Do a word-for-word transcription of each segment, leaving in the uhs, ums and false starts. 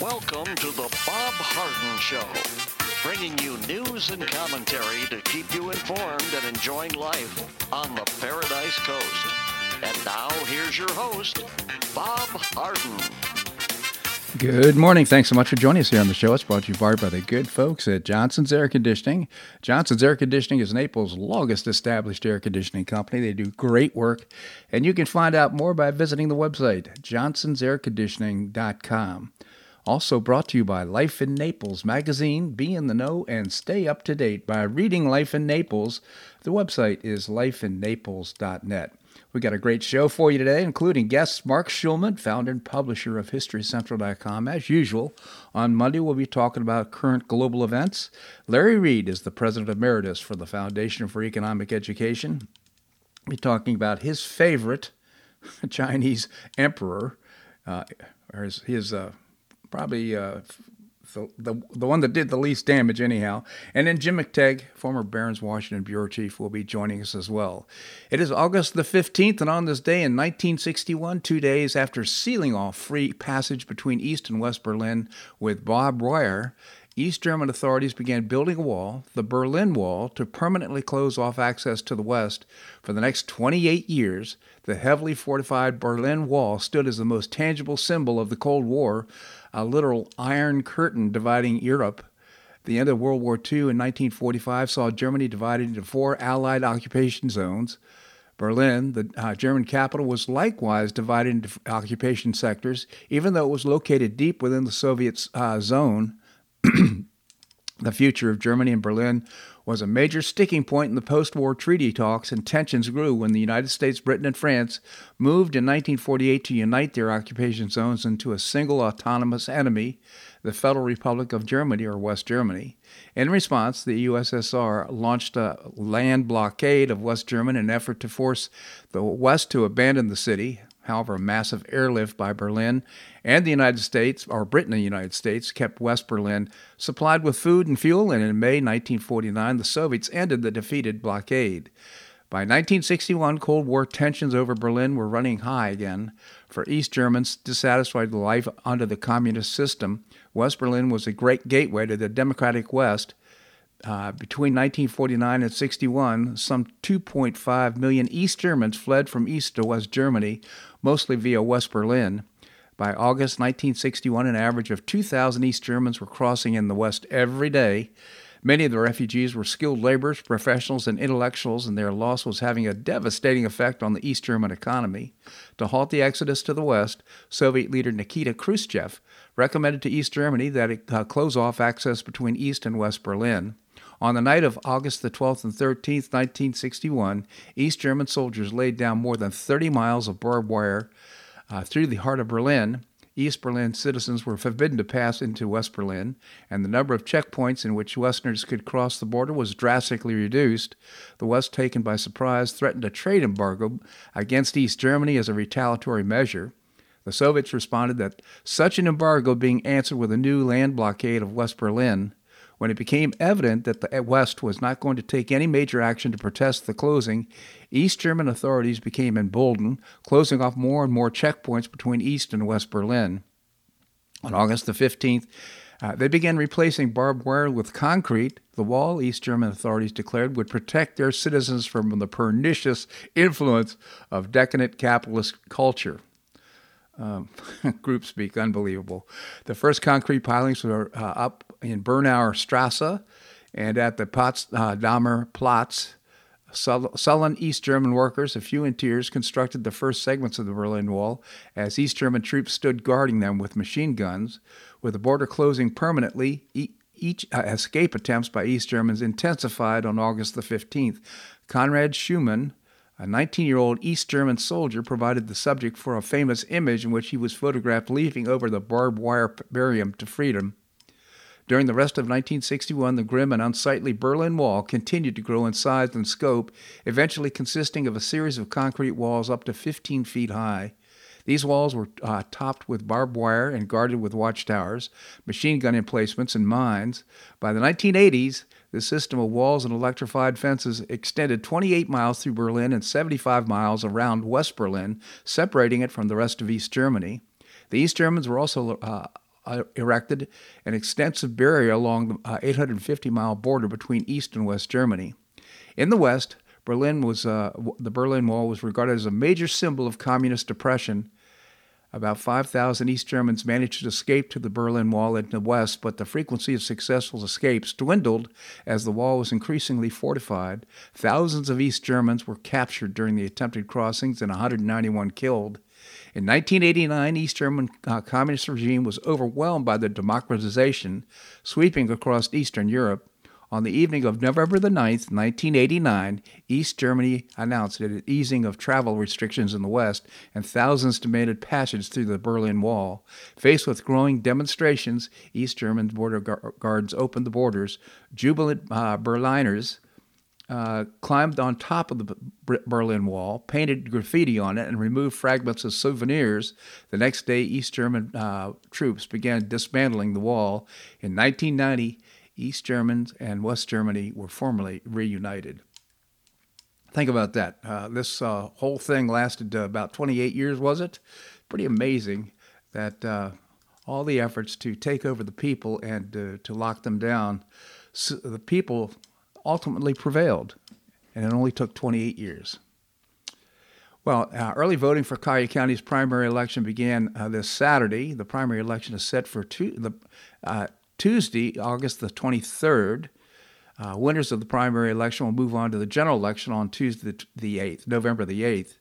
Welcome to the Bob Harden Show, bringing you news and commentary to keep you informed and enjoying life on the Paradise Coast. And now, here's your host, Bob Harden. Good morning. Thanks so much for joining us here on the show. It's brought to you by the good folks at Johnson's Air Conditioning. Johnson's Air Conditioning is Naples' longest established air conditioning company. They do great work, and you can find out more by visiting the website, johnsons air conditioning dot com. Also brought to you by Life in Naples magazine. Be in the know and stay up to date by reading Life in Naples. The website is life in naples dot net. We got a great show for you today, including guests Marc Schulman, founder and publisher of history central dot com. As usual, on Monday we'll be talking about current global events. Larry Reed is the president emeritus for the Foundation for Economic Education. We'll be talking about his favorite Chinese emperor, uh, or his, his uh, probably uh, the, the the one that did the least damage anyhow. And then Jim McTague, former Barron's Washington bureau chief, will be joining us as well. It is August the fifteenth, and on this day in nineteen sixty-one, two days after sealing off free passage between East and West Berlin with barbed wire, East German authorities began building a wall, the Berlin Wall, to permanently close off access to the West. For the next twenty-eight years, the heavily fortified Berlin Wall stood as the most tangible symbol of the Cold War, a literal iron curtain dividing Europe. The end of World War Two in nineteen forty-five saw Germany divided into four Allied occupation zones. Berlin, the uh, German capital, was likewise divided into occupation sectors, even though it was located deep within the Soviet uh, zone. The future of Germany and Berlin was a major sticking point in the post-war treaty talks, and tensions grew when the United States, Britain, and France moved in nineteen forty-eight to unite their occupation zones into a single autonomous enemy, the Federal Republic of Germany, or West Germany. In response, the U S S R launched a land blockade of West Germany in an effort to force the West to abandon the city. However, a massive airlift by Berlin and the United States, or Britain and the United States, kept West Berlin supplied with food and fuel, and in May nineteen forty-nine, the Soviets ended the defeated blockade. By nineteen sixty-one, Cold War tensions over Berlin were running high again. For East Germans dissatisfied with life under the communist system, West Berlin was a great gateway to the democratic West. Uh, between nineteen forty-nine and sixty-one, some two point five million East Germans fled from East to West Germany, mostly via West Berlin. By August nineteen sixty-one, an average of two thousand East Germans were crossing in the West every day. Many of the refugees were skilled laborers, professionals, and intellectuals, and their loss was having a devastating effect on the East German economy. To halt the exodus to the West, Soviet leader Nikita Khrushchev recommended to East Germany that it uh, close off access between East and West Berlin. On the night of August the twelfth and thirteenth, nineteen sixty-one, East German soldiers laid down more than thirty miles of barbed wire uh, through the heart of Berlin. East Berlin citizens were forbidden to pass into West Berlin, and the number of checkpoints in which Westerners could cross the border was drastically reduced. The West, taken by surprise, threatened a trade embargo against East Germany as a retaliatory measure. The Soviets responded that such an embargo being answered with a new land blockade of West Berlin. When it became evident that the West was not going to take any major action to protest the closing, East German authorities became emboldened, closing off more and more checkpoints between East and West Berlin. On August the fifteenth, uh, they began replacing barbed wire with concrete. The wall, East German authorities declared, would protect their citizens from the pernicious influence of decadent capitalist culture. Um, group speak, unbelievable. The first concrete pilings were uh, up in Bernauer Strasse and at the Potsdamer Platz. Sullen East German workers, a few in tears, constructed the first segments of the Berlin Wall as East German troops stood guarding them with machine guns. With the border closing permanently, e- each uh, escape attempts by East Germans intensified on August the fifteenth. Konrad Schumann, a nineteen-year-old East German soldier, provided the subject for a famous image in which he was photographed leaping over the barbed wire barrier to freedom. During the rest of nineteen sixty-one, the grim and unsightly Berlin Wall continued to grow in size and scope, eventually consisting of a series of concrete walls up to fifteen feet high. These walls were uh, topped with barbed wire and guarded with watchtowers, machine gun emplacements, and mines. By the nineteen eighties, the system of walls and electrified fences extended twenty-eight miles through Berlin and seventy-five miles around West Berlin, separating it from the rest of East Germany. The East Germans were also uh, uh, erected an extensive barrier along the eight hundred fifty mile uh, border between East and West Germany. In the West, Berlin was uh, the Berlin Wall was regarded as a major symbol of communist oppression. About five thousand East Germans managed to escape to the Berlin Wall in the West, but the frequency of successful escapes dwindled as the wall was increasingly fortified. Thousands of East Germans were captured during the attempted crossings and one hundred ninety-one killed. In nineteen eighty-nine, East German uh, communist regime was overwhelmed by the democratization sweeping across Eastern Europe. On the evening of November the ninth, nineteen eighty-nine, East Germany announced an easing of travel restrictions in the West, and thousands demanded passage through the Berlin Wall. Faced with growing demonstrations, East German border gu- guards opened the borders. Jubilant uh, Berliners uh, climbed on top of the B- Berlin Wall, painted graffiti on it, and removed fragments as souvenirs. The next day, East German uh, troops began dismantling the wall. In nineteen ninety, East Germans and West Germany were formally reunited. Think about that. Uh, this uh, whole thing lasted uh, about twenty-eight years, was it? Pretty amazing that uh, all the efforts to take over the people and uh, to lock them down, so the people ultimately prevailed, and it only took twenty-eight years. Well, uh, early voting for Collier County's primary election began uh, this Saturday. The primary election is set for two... The, uh, Tuesday, August the twenty-third, uh, winners of the primary election will move on to the general election on Tuesday the eighth, November the eighth,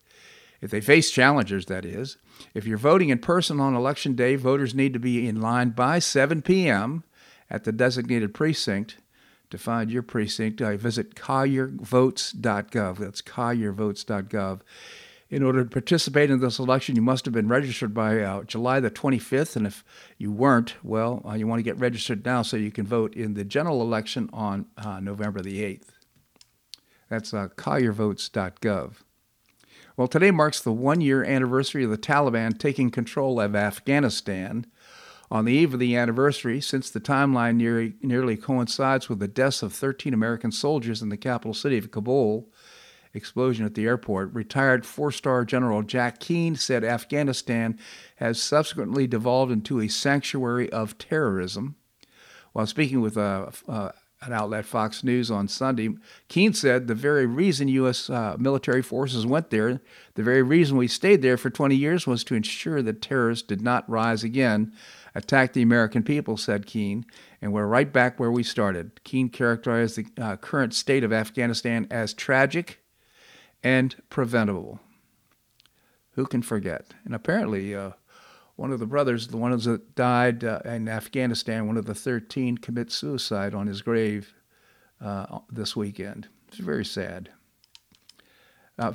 if they face challengers, that is. If you're voting in person on Election Day, voters need to be in line by seven p.m. at the designated precinct. To find your precinct, uh, visit collier votes dot gov. That's collier votes dot gov. In order to participate in this election, you must have been registered by uh, July the twenty-fifth, and if you weren't, well, uh, you want to get registered now so you can vote in the general election on uh, November the eighth. That's uh, collier votes dot gov. Well, today marks the one-year anniversary of the Taliban taking control of Afghanistan. On the eve of the anniversary, since the timeline nearly, nearly coincides with the deaths of thirteen American soldiers in the capital city of Kabul, explosion at the airport, retired four-star General Jack Keane said Afghanistan has subsequently devolved into a sanctuary of terrorism. While speaking with uh, uh, an outlet, Fox News, on Sunday, Keane said the very reason U S uh, military forces went there, the very reason we stayed there for twenty years, was to ensure that terrorists did not rise again, attack the American people, said Keane, and we're right back where we started. Keane characterized the uh, current state of Afghanistan as tragic and preventable. Who can forget? And apparently, uh, one of the brothers, the one that died uh, in Afghanistan, one of the thirteen, commits suicide on his grave uh, this weekend. It's very sad. Uh,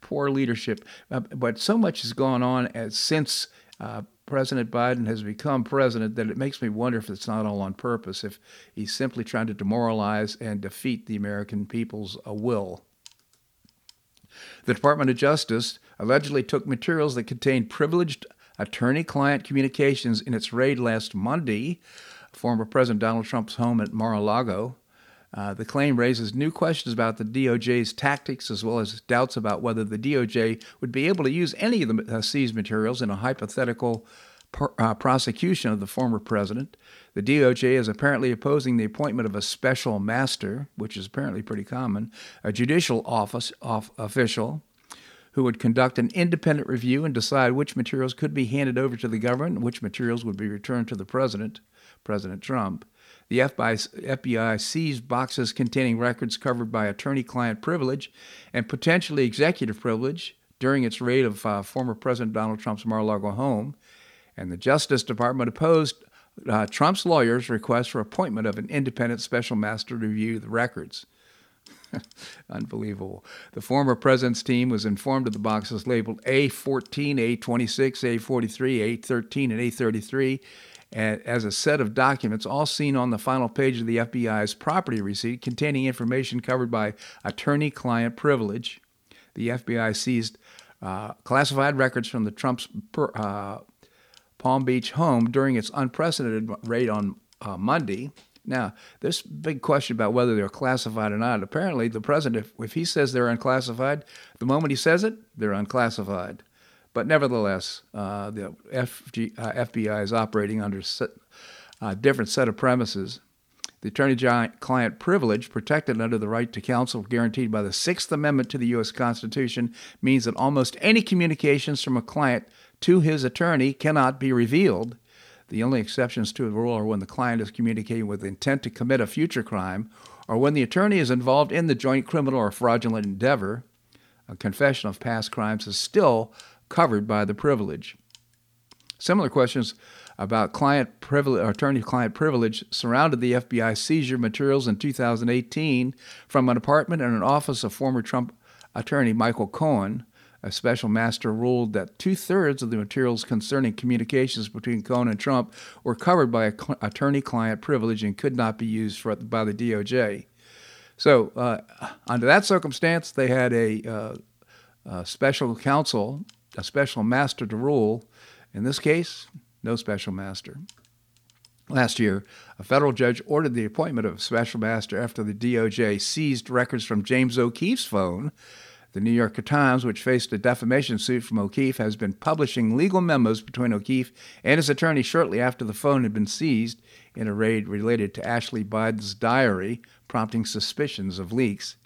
poor leadership. Uh, but so much has gone on as since uh, President Biden has become president that it makes me wonder if it's not all on purpose, if he's simply trying to demoralize and defeat the American people's uh, will. The Department of Justice allegedly took materials that contained privileged attorney-client communications in its raid last Monday, former President Donald Trump's home at Mar-a-Lago. Uh, the claim raises new questions about the D O J's tactics, as well as doubts about whether the D O J would be able to use any of the uh, seized materials in a hypothetical per, uh, prosecution of the former president. The D O J is apparently opposing the appointment of a special master, which is apparently pretty common, a judicial office off, official who would conduct an independent review and decide which materials could be handed over to the government and which materials would be returned to the president, President Trump. The F B I seized boxes containing records covered by attorney-client privilege and potentially executive privilege during its raid of uh, former President Donald Trump's Mar-a-Lago home. And the Justice Department opposed uh, Trump's lawyers' request for appointment of an independent special master to review the records. Unbelievable. The former president's team was informed of the boxes labeled A fourteen, A twenty-six, A forty-three, A thirteen, and A thirty-three as a set of documents, all seen on the final page of the F B I's property receipt, containing information covered by attorney-client privilege. The F B I seized uh, classified records from the Trump's per, uh, Palm Beach home during its unprecedented raid on uh, Monday. Now, this big question about whether they're classified or not, apparently the president, if, if he says they're unclassified, the moment he says it, they're unclassified. But nevertheless, uh, the F G, uh, F B I is operating under a different set of premises. The attorney-client privilege, protected under the right to counsel guaranteed by the Sixth Amendment to the U S Constitution, means that almost any communications from a client to his attorney cannot be revealed. The only exceptions to the rule are when the client is communicating with intent to commit a future crime, or when the attorney is involved in the joint criminal or fraudulent endeavor. A confession of past crimes is still covered by the privilege. Similar questions about client privilege, or attorney-client privilege surrounded the F B I seizure materials in two thousand eighteen from an apartment and an office of former Trump attorney Michael Cohen. A special master ruled that two-thirds of the materials concerning communications between Cohen and Trump were covered by attorney-client privilege and could not be used for, by the D O J. So uh, under that circumstance, they had a, uh, a special counsel, a special master to rule. In this case, no special master. Last year, a federal judge ordered the appointment of a special master after the D O J seized records from James O'Keefe's phone. The New York Times, which faced a defamation suit from O'Keefe, has been publishing legal memos between O'Keefe and his attorney shortly after the phone had been seized in a raid related to Ashley Biden's diary, prompting suspicions of leaks.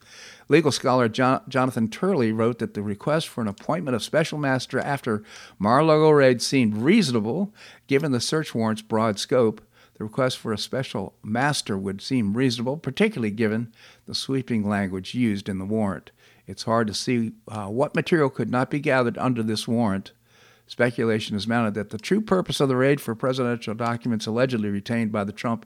Legal scholar John, Jonathan Turley wrote that the request for an appointment of special master after Mar-a-Lago raid seemed reasonable, given the search warrant's broad scope. The request for a special master would seem reasonable, particularly given the sweeping language used in the warrant. It's hard to see uh, what material could not be gathered under this warrant. Speculation is mounted that the true purpose of the raid for presidential documents allegedly retained by the Trump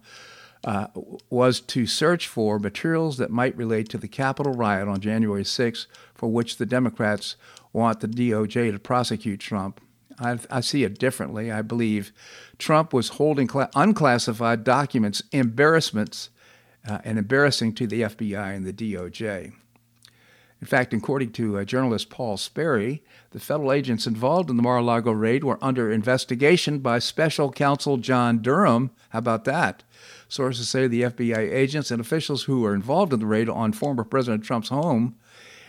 uh, was to search for materials that might relate to the Capitol riot on January sixth, for which the Democrats want the D O J to prosecute Trump. I, I see it differently. I believe Trump was holding cla- unclassified documents, embarrassments, uh, and embarrassing to the F B I and the D O J. In fact, according to uh, journalist Paul Sperry, the federal agents involved in the Mar-a-Lago raid were under investigation by special counsel John Durham. How about that? Sources say the F B I agents and officials who were involved in the raid on former President Trump's home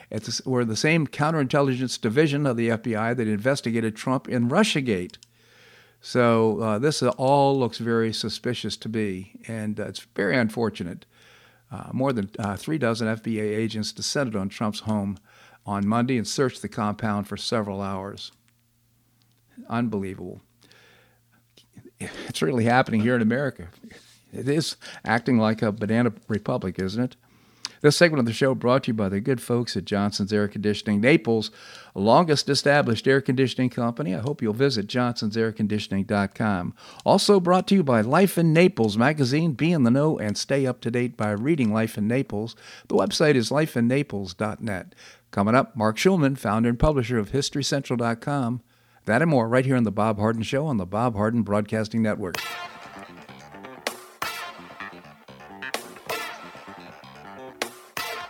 at the, were the same counterintelligence division of the F B I that investigated Trump in Russiagate. So uh, this all looks very suspicious to me, and uh, it's very unfortunate. Uh, more than uh, three dozen F B I agents descended on Trump's home on Monday and searched the compound for several hours. Unbelievable. It's really happening here in America. It is acting like a banana republic, isn't it? This segment of the show brought to you by the good folks at Johnson's Air Conditioning, Naples' longest established air conditioning company. I hope you'll visit johnsons air conditioning dot com. Also brought to you by Life in Naples magazine. Be in the know and stay up to date by reading Life in Naples. The website is life in naples dot net. Coming up, Marc Schulman, founder and publisher of history central dot com. That and more right here on The Bob Harden Show on the Bob Harden Broadcasting Network.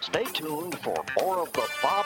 Stay tuned for more of The Bob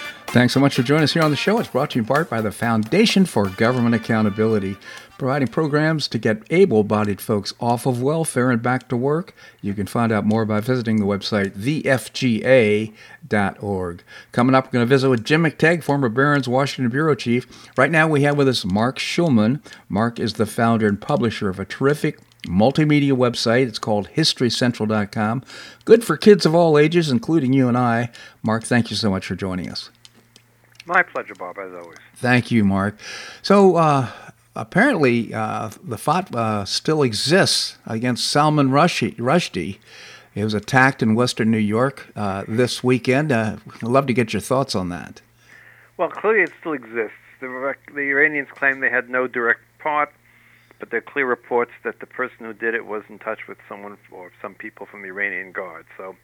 Thanks so much for joining us here on the show. It's brought to you in part by the Foundation for Government Accountability, providing programs to get able-bodied folks off of welfare and back to work. You can find out more by visiting the website, the f g a dot org. Coming up, we're going to visit with Jim McTague, former Barron's Washington Bureau Chief. Right now, we have with us Marc Schulman. Marc is the founder and publisher of a terrific multimedia website. It's called History Central dot com. Good for kids of all ages, including you and I. Marc, thank you so much for joining us. My pleasure, Bob, as always. Thank you, Marc. So uh, apparently uh, the fatwa uh, still exists against Salman Rushdie. He was attacked in western New York uh, this weekend. Uh, I'd love to get your thoughts on that. Well, clearly it still exists. The, the Iranians claim they had no direct part, but there are clear reports that the person who did it was in touch with someone or some people from the Iranian Guard. So,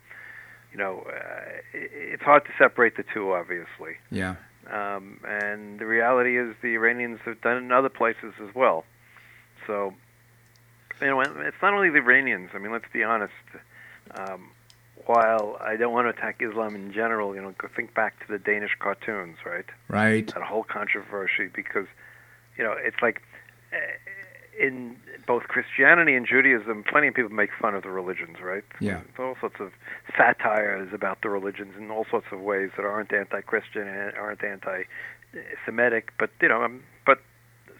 you know, uh, it's hard to separate the two, obviously. Yeah. Um, and the reality is the Iranians have done it in other places as well. So, you know, it's not only the Iranians. I mean, let's be honest. Um, while I don't want to attack Islam in general, you know, think back to the Danish cartoons, right? Right. That whole controversy because, you know, it's like in both Christianity and Judaism, plenty of people make fun of the religions, right? Yeah. There's all sorts of satires about the religions in all sorts of ways that aren't anti-Christian and aren't anti-Semitic, but you know, um, but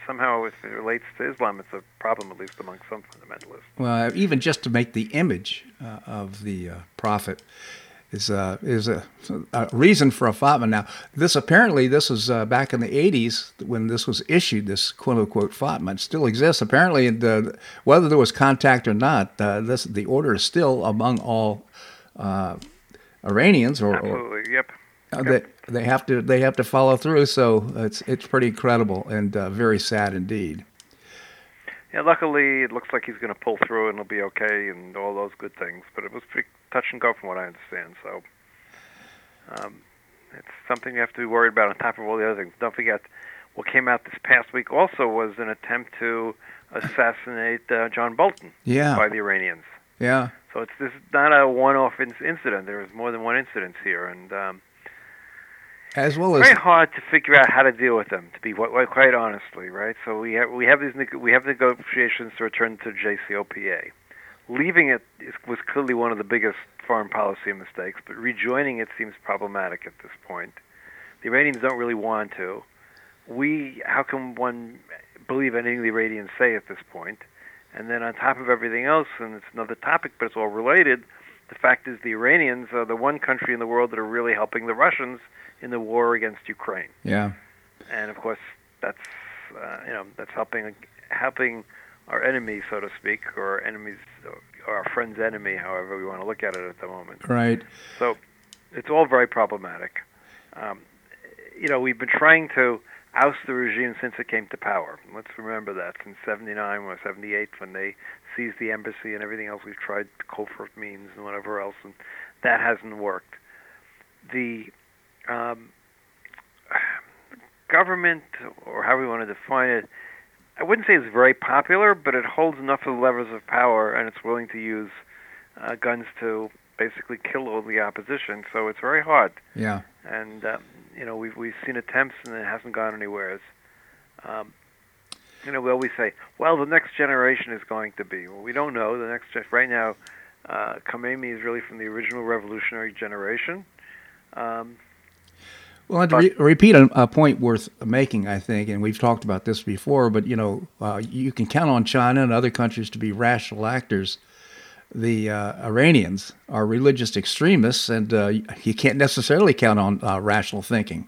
somehow if it relates to Islam, it's a problem, at least among some fundamentalists. Well, even just to make the image uh, of the uh, prophet is uh, is a, a reason for a fatwa. Now, this apparently, this was uh, back in the eighties when this was issued, this quote-unquote fatwa. It still exists. Apparently, the, whether there was contact or not, uh, this the order is still among all uh, Iranians. Or, Absolutely, or, yep. Uh, yep. They, they, have to, they have to follow through, so it's, it's pretty incredible and uh, very sad indeed. Yeah, luckily, it looks like he's going to pull through and it'll be okay and all those good things, but it was pretty touch and go from what I understand, so um, it's something you have to be worried about on top of all the other things. Don't forget, what came out this past week also was an attempt to assassinate uh, John Bolton yeah. by the Iranians. Yeah. So it's this not a one-off inc- incident. There was more than one incident here, and um, as well as very hard to figure out how to deal with them, to be quite honestly, right? So we have we have these we have negotiations to return to J C P O A. Leaving it was clearly one of the biggest foreign policy mistakes, but rejoining it seems problematic at this point. The Iranians don't really want to. We, how can one believe anything the Iranians say at this point? And then on top of everything else, and it's another topic, but it's all related, the fact is the Iranians are the one country in the world that are really helping the Russians in the war against Ukraine. Yeah. And, of course, that's, uh, you know, that's helping helping... our enemy, so to speak, or our enemies, or our friend's enemy, however we want to look at it at the moment. Right. So it's all very problematic. Um, you know, we've been trying to oust the regime since it came to power. Let's remember that. Since seventy-nine or seventy-eight, when they seized the embassy and everything else, we've tried covert means and whatever else, and that hasn't worked. The um, government, or however you want to define it, I wouldn't say it's very popular, but it holds enough of the levers of power, and it's willing to use uh, guns to basically kill all the opposition. So it's very hard. Yeah. And uh, you know, we've we've seen attempts, and it hasn't gone anywhere. Um, you know, we always say, well, the next generation is going to be. Well, we don't know. The next generation right now, uh, Khomeini is really from the original revolutionary generation. Um, Well, I'd re- repeat a, a point worth making, I think, and we've talked about this before, but, you know, uh, you can count on China and other countries to be rational actors. The uh, Iranians are religious extremists, and uh, you can't necessarily count on uh, rational thinking.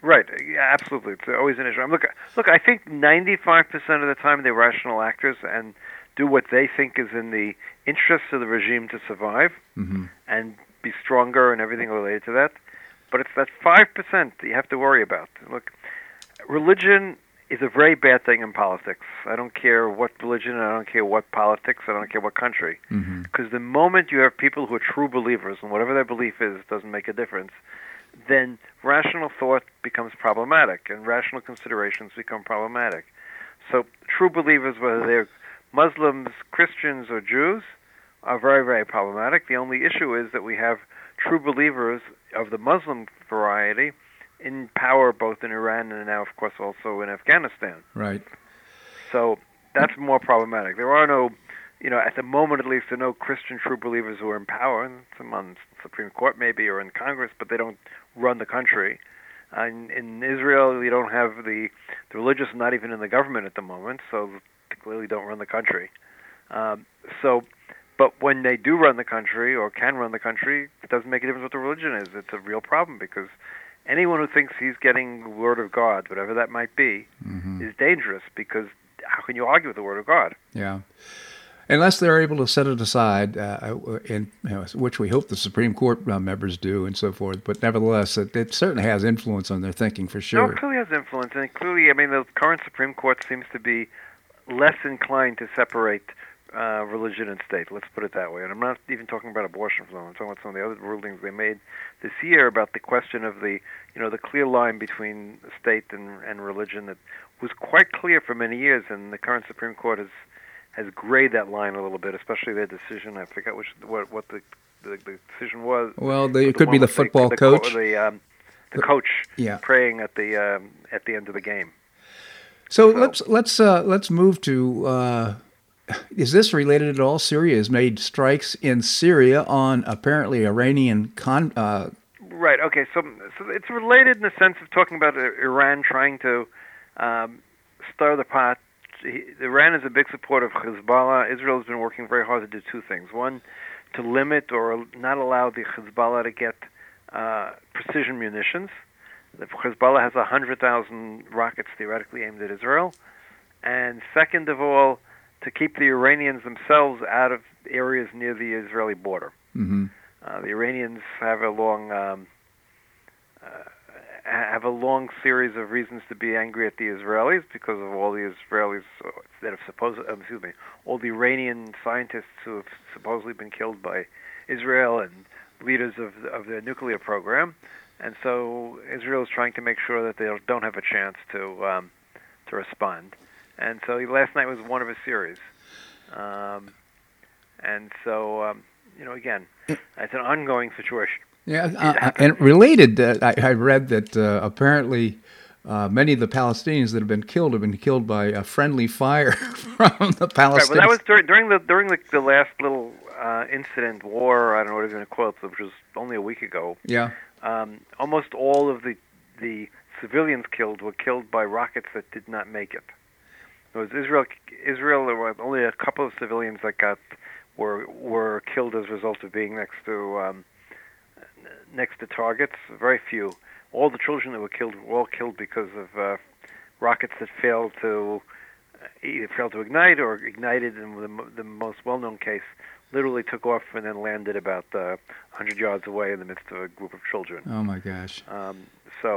Right. Yeah, absolutely. It's always an issue. Look, look, I think ninety-five percent of the time they're rational actors and do what they think is in the interest of the regime to survive mm-hmm. and be stronger and everything related to that. But it's that five percent that you have to worry about. Look, religion is a very bad thing in politics. I don't care what religion, I don't care what politics, I don't care what country. Because mm-hmm. the moment you have people who are true believers, and whatever their belief is doesn't make a difference, then rational thought becomes problematic, and rational considerations become problematic. So true believers, whether they're Muslims, Christians, or Jews, are very, very problematic. The only issue is that we have true believers of the Muslim variety in power both in Iran and now, of course, also in Afghanistan. Right. So that's more problematic. There are no, you know, at the moment at least, there are no Christian true believers who are in power, and some on the Supreme Court maybe or in Congress, but they don't run the country. And in Israel, you don't have the, the religious not even in the government at the moment, so they clearly don't run the country. Um, so... But when they do run the country or can run the country, it doesn't make a difference what the religion is. It's a real problem because anyone who thinks he's getting the word of God, whatever that might be, mm-hmm. is dangerous because how can you argue with the word of God? Yeah. Unless they're able to set it aside, uh, and, you know, which we hope the Supreme Court members do and so forth. But nevertheless, it, it certainly has influence on their thinking for sure. No, it clearly has influence. And clearly, I mean, the current Supreme Court seems to be less inclined to separate Uh, religion and state, let's put it that way. And I'm not even talking about abortion for them. I'm talking about some of the other rulings they made this year about the question of the, you know, the clear line between state and, and religion that was quite clear for many years, and the current Supreme Court has has grayed that line a little bit, especially their decision. I forget which what, what the, the the decision was. Well, the, it could be the football the, coach, the um, the coach yeah. praying at the um, at the end of the game. So, so let's let's uh, let's move to. Uh, Is this related at all? Syria has made strikes in Syria on apparently Iranian... Con- uh, right, okay, so, so it's related in the sense of talking about Iran trying to um, stir the pot. Iran is a big supporter of Hezbollah. Israel has been working very hard to do two things. One, to limit or not allow the Hezbollah to get uh, precision munitions. The Hezbollah has one hundred thousand rockets theoretically aimed at Israel. And second of all, to keep the Iranians themselves out of areas near the Israeli border. Mm-hmm. Uh, the Iranians have a long um, uh, have a long series of reasons to be angry at the Israelis because of all the Israelis that have supposed um, excuse me all the Iranian scientists who have supposedly been killed by Israel and leaders of of their nuclear program, and so Israel is trying to make sure that they don't have a chance to um, to respond. And so last night was one of a series. Um, and so, um, you know, again, it's an ongoing situation. Yeah, uh, and related, uh, I, I read that uh, apparently uh, many of the Palestinians that have been killed have been killed by a friendly fire from the Palestinians. Right, well, that was during, during, the, during the, the last little uh, incident, war, I don't know what you're going to call it, which was only a week ago. Yeah. Um, almost all of the, the civilians killed were killed by rockets that did not make it. It was Israel. Israel. There were only a couple of civilians that got were were killed as a result of being next to um, next to targets. Very few. All the children that were killed were all killed because of uh, rockets that failed to either failed to ignite or ignited. And the, the most well-known case literally took off and then landed about uh, one hundred yards away in the midst of a group of children. Oh my gosh! Um, so.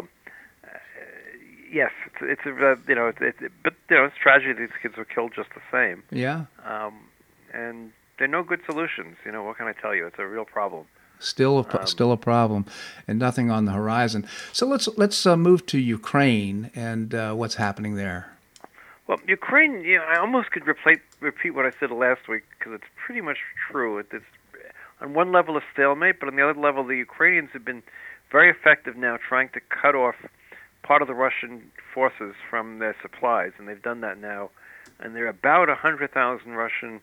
Yes, it's, it's a, you know, it, it, but you know, it's tragedy. These kids were killed just the same. Yeah. Um, and there are no good solutions. You know, what can I tell you? It's a real problem. Still, a, um, still a problem, and nothing on the horizon. So let's let's uh, move to Ukraine and uh, what's happening there. Well, Ukraine. You know, I almost could replate, repeat what I said last week because it's pretty much true. It, it's on one level a stalemate, but on the other level, the Ukrainians have been very effective now trying to cut off part of the Russian forces from their supplies, and they've done that now. And there are about one hundred thousand Russian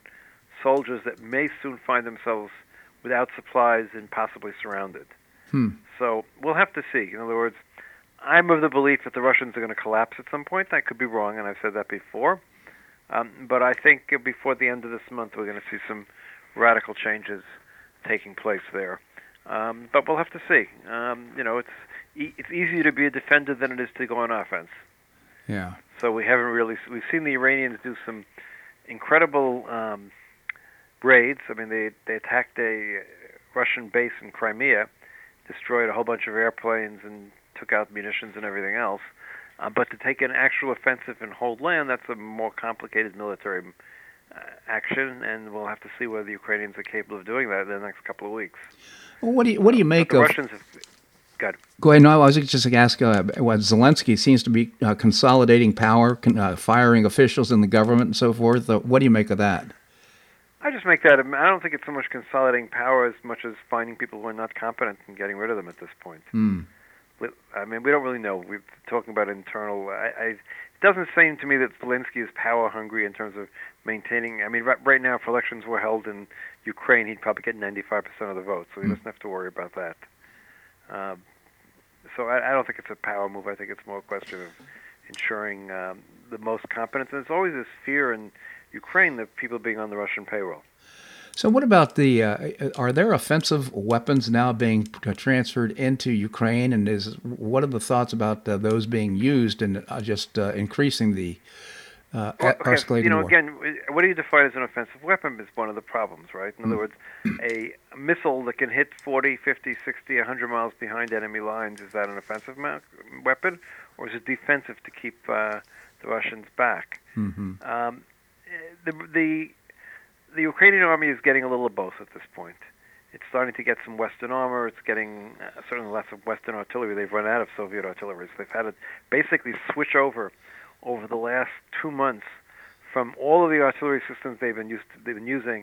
soldiers that may soon find themselves without supplies and possibly surrounded. Hmm. So we'll have to see. In other words, I'm of the belief that the Russians are going to collapse at some point. I could be wrong, and I've said that before. Um, but I think before the end of this month, we're going to see some radical changes taking place there. Um, but we'll have to see. Um, you know, it's e- it's easier to be a defender than it is to go on offense. Yeah. So we haven't really we've seen the Iranians do some incredible um, raids. I mean, they they attacked a Russian base in Crimea, destroyed a whole bunch of airplanes, and took out munitions and everything else. Uh, but to take an actual offensive and hold land, that's a more complicated military uh, action, and we'll have to see whether the Ukrainians are capable of doing that in the next couple of weeks. Well, what do you what do you make of Russians? Have, go ahead. Go ahead. No, I was just going to ask. Uh, what Zelensky seems to be uh, consolidating power, con- uh, firing officials in the government, and so forth. Uh, what do you make of that? I just make that. I don't think it's so much consolidating power as much as finding people who are not competent and getting rid of them at this point. Mm. I mean, we don't really know. We're talking about internal... I, I, it doesn't seem to me that Zelensky is power-hungry in terms of maintaining... I mean, right, right now, if elections were held in Ukraine, he'd probably get ninety-five percent of the vote, so he mm. doesn't have to worry about that. Uh, so I, I don't think it's a power move. I think it's more a question of ensuring um, the most competence. And there's always this fear in Ukraine of people being on the Russian payroll. So what about the, uh, are there offensive weapons now being transferred into Ukraine? And is what are the thoughts about uh, those being used and uh, just uh, increasing the uh, well, okay, escalating You know, war? Again, what do you define as an offensive weapon is one of the problems, right? In mm. other words, a missile that can hit forty, fifty, sixty, one hundred miles behind enemy lines, is that an offensive ma- weapon? Or is it defensive to keep uh, the Russians back? Mm-hmm. Um, the... the The Ukrainian army is getting a little of both at this point. It's starting to get some Western armor. It's getting uh, certainly less of Western artillery. They've run out of Soviet artillery. So they've had to basically switch over over the last two months from all of the artillery systems they've been used to, they've been using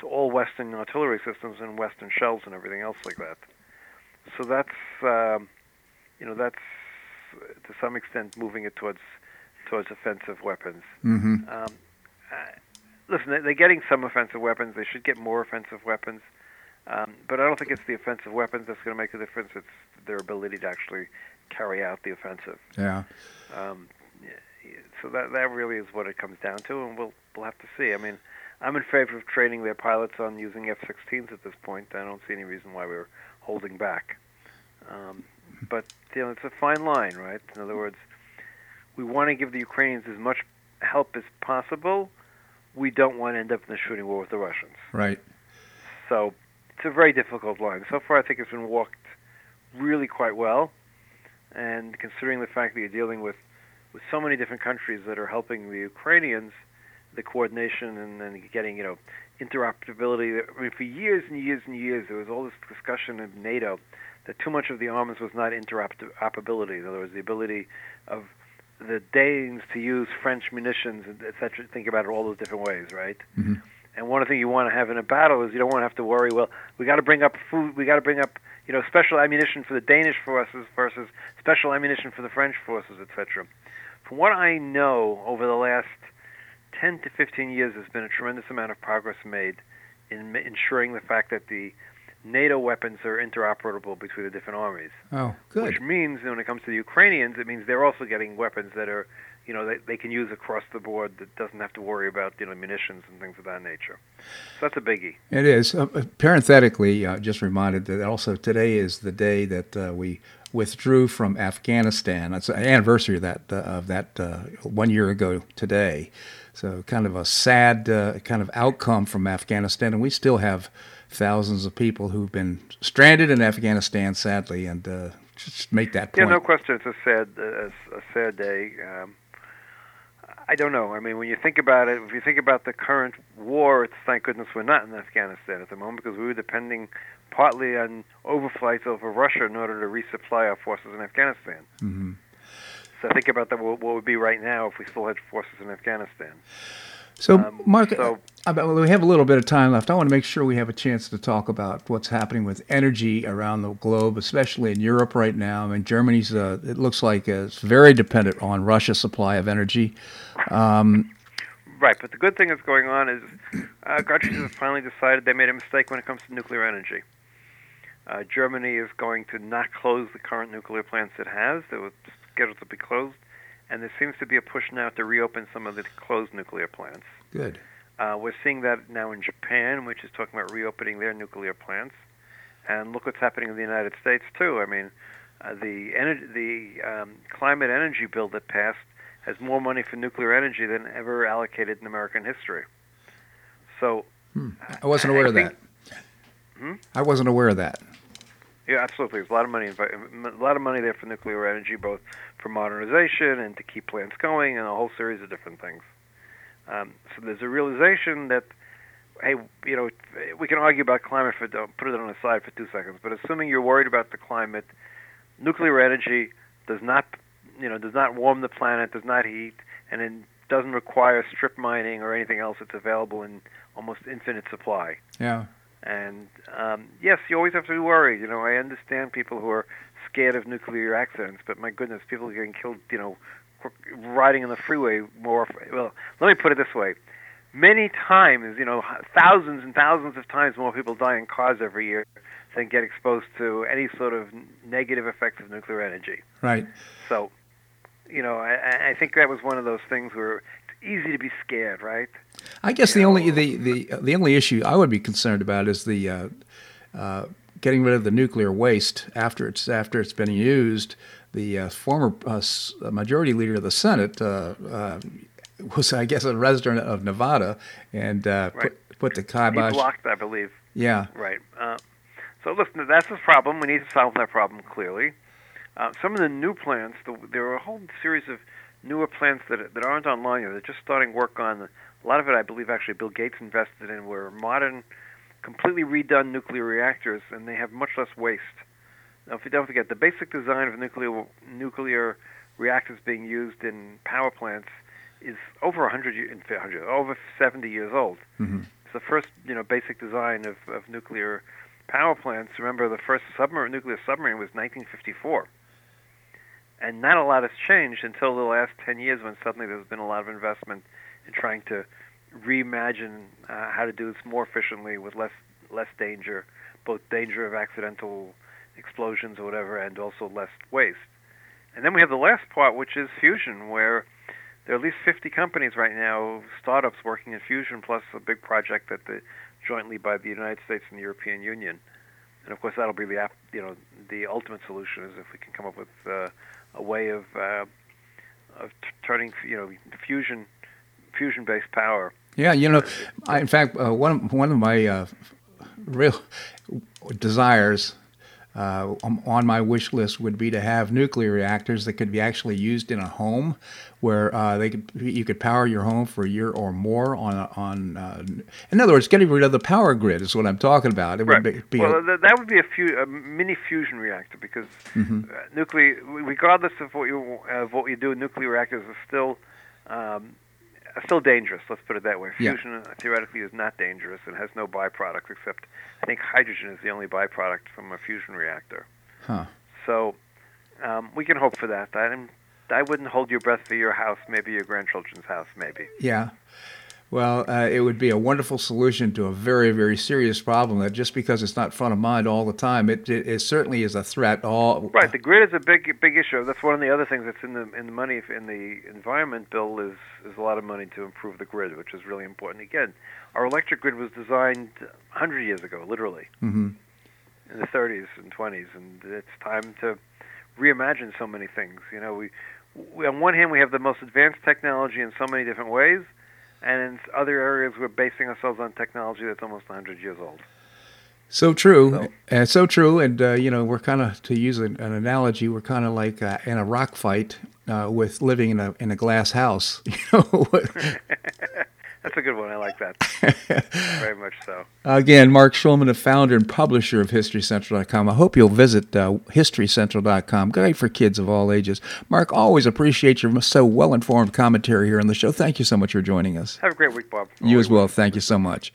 to all Western artillery systems and Western shells and everything else like that. So that's um, you know that's to some extent moving it towards towards offensive weapons. Mm-hmm. Um, I, Listen, they're getting some offensive weapons. They should get more offensive weapons. Um, but I don't think it's the offensive weapons that's going to make the difference. It's their ability to actually carry out the offensive. Yeah. Um, so that that really is what it comes down to, and we'll we'll have to see. I mean, I'm in favor of training their pilots on using F sixteens at this point. I don't see any reason why we're holding back. Um, but, you know, it's a fine line, right? In other words, we want to give the Ukrainians as much help as possible. We don't want to end up in a shooting war with the Russians. Right. So it's a very difficult line. So far, I think it's been walked really quite well. And considering the fact that you're dealing with, with so many different countries that are helping the Ukrainians, the coordination and then getting, you know, interoperability. I mean, for years and years and years, there was all this discussion in NATO that too much of the arms was not interoperability. In other words, the ability of the Danes to use French munitions, et cetera, think about it all those different ways, right? Mm-hmm. And one of the things you want to have in a battle is you don't want to have to worry, well, we got to bring up food, we got to bring up, you know, special ammunition for the Danish forces versus special ammunition for the French forces, et cetera. From what I know, over the last ten to fifteen years, there's been a tremendous amount of progress made in ensuring the fact that the NATO weapons are interoperable between the different armies. Oh, good. Which means, when it comes to the Ukrainians, it means they're also getting weapons that are, you know, they, they can use across the board that doesn't have to worry about, you know, munitions and things of that nature. So that's a biggie. It is. Uh, parenthetically, uh, just reminded that also today is the day that uh, we withdrew from Afghanistan. It's an anniversary of that, uh, of that uh, one year ago today. So kind of a sad uh, kind of outcome from Afghanistan, and we still have thousands of people who've been stranded in Afghanistan, sadly, and uh, just make that point. Yeah, no question. It's a sad, uh, a sad day. Um, I don't know. I mean, when you think about it, if you think about the current war, it's thank goodness we're not in Afghanistan at the moment because we were depending partly on overflights over Russia in order to resupply our forces in Afghanistan. Mm-hmm. So think about that, what would be right now if we still had forces in Afghanistan. So, um, Mark, so, we have a little bit of time left. I want to make sure we have a chance to talk about what's happening with energy around the globe, especially in Europe right now. I mean, Germany's, uh, it looks like uh, it's very dependent on Russia's supply of energy. Um, right, but the good thing that's going on is uh, countries have finally decided they made a mistake when it comes to nuclear energy. Uh, Germany is going to not close the current nuclear plants it has. They were scheduled to be closed. And there seems to be a push now to reopen some of the closed nuclear plants. Good. Uh, we're seeing that now in Japan, which is talking about reopening their nuclear plants. And look what's happening in the United States, too. I mean, uh, the energy, the um, climate energy bill that passed has more money for nuclear energy than ever allocated in American history. So hmm. I wasn't aware I of think, that. Hmm? I wasn't aware of that. Yeah, absolutely. There's a lot of money, a lot of money there for nuclear energy, both for modernization and to keep plants going, and a whole series of different things. Um, so there's a realization that, hey, you know, we can argue about climate for put it on the side for two seconds, but assuming you're worried about the climate, nuclear energy does not, you know, does not warm the planet, does not heat, and it doesn't require strip mining or anything else. It's available in almost infinite supply. Yeah. And, um, yes, you always have to be worried. You know, I understand people who are scared of nuclear accidents, but my goodness, people are getting killed, you know, riding on the freeway more. Well, let me put it this way. Many times, you know, thousands and thousands of times more people die in cars every year than get exposed to any sort of negative effects of nuclear energy. Right. So, you know, I, I think that was one of those things where easy to be scared, right? I guess you the know. only the, the the only issue I would be concerned about is the uh, uh, getting rid of the nuclear waste after it's after it's been used. The uh, former uh, majority leader of the Senate uh, uh, was, I guess, a resident of Nevada, and uh, right. put, put the kibosh. He blocked, I believe. Yeah. Right. Uh, so listen, that's his problem. We need to solve that problem clearly. Uh, some of the new plants, the, there are a whole series of newer plants that that aren't online yet. They're just starting work on. A lot of it, I believe, actually Bill Gates invested in, were modern, completely redone nuclear reactors, and they have much less waste. Now, if you don't forget, the basic design of nuclear nuclear reactors being used in power plants is over one hundred, one hundred over seventy years old. Mm-hmm. It's the first, you know, basic design of, of nuclear power plants. Remember, the first submarine, nuclear submarine was nineteen fifty-four. And not a lot has changed until the last ten years, when suddenly there's been a lot of investment in trying to reimagine uh, how to do this more efficiently with less less danger, both danger of accidental explosions or whatever, and also less waste. And then we have the last part, which is fusion, where there are at least fifty companies right now, startups working in fusion, plus a big project that the, jointly by the United States and the European Union. And of course, that'll be the you know the ultimate solution is if we can come up with uh, a way of uh, of t- turning you know fusion fusion-based power. Yeah, you know, I, in fact, uh, one one of my uh, real desires uh, on my wish list would be to have nuclear reactors that could be actually used in a home, where uh, they could you could power your home for a year or more on on. Uh, in other words, getting rid of the power grid is what I'm talking about. It right. would be, be well, a, that would be a, few, a mini fusion reactor because mm-hmm. nuclear, regardless of what you of what you do, nuclear reactors are still. Um, still dangerous, let's put it that way. Fusion, yeah. Theoretically, is not dangerous and has no byproducts, except I think hydrogen is the only byproduct from a fusion reactor. Huh. So um, we can hope for that. I, I wouldn't hold your breath for your house, maybe your grandchildren's house, maybe. Yeah. Well, uh, it would be a wonderful solution to a very, very serious problem that just because it's not front of mind all the time, it it, it certainly is a threat. All right. The grid is a big, big issue. That's one of the other things that's in the in the money in the environment bill is is a lot of money to improve the grid, which is really important. Again, our electric grid was designed one hundred years ago, literally, mm-hmm. in the thirties and twenties, and it's time to reimagine so many things. You know, we, we on one hand we have the most advanced technology in so many different ways. And in other areas, we're basing ourselves on technology that's almost one hundred years old. So true. So, and so true. And, uh, you know, we're kind of, to use an, an analogy, we're kind of like uh, in a rock fight uh, with living in a in a glass house. You know, That's a good one. I like that. Very much so. Again, Marc Schulman, the founder and publisher of History Central dot com. I hope you'll visit uh, History Central dot com. Great for kids of all ages. Marc, always appreciate your so well-informed commentary here on the show. Thank you so much for joining us. Have a great week, Bob. You always as well. Thank you so much.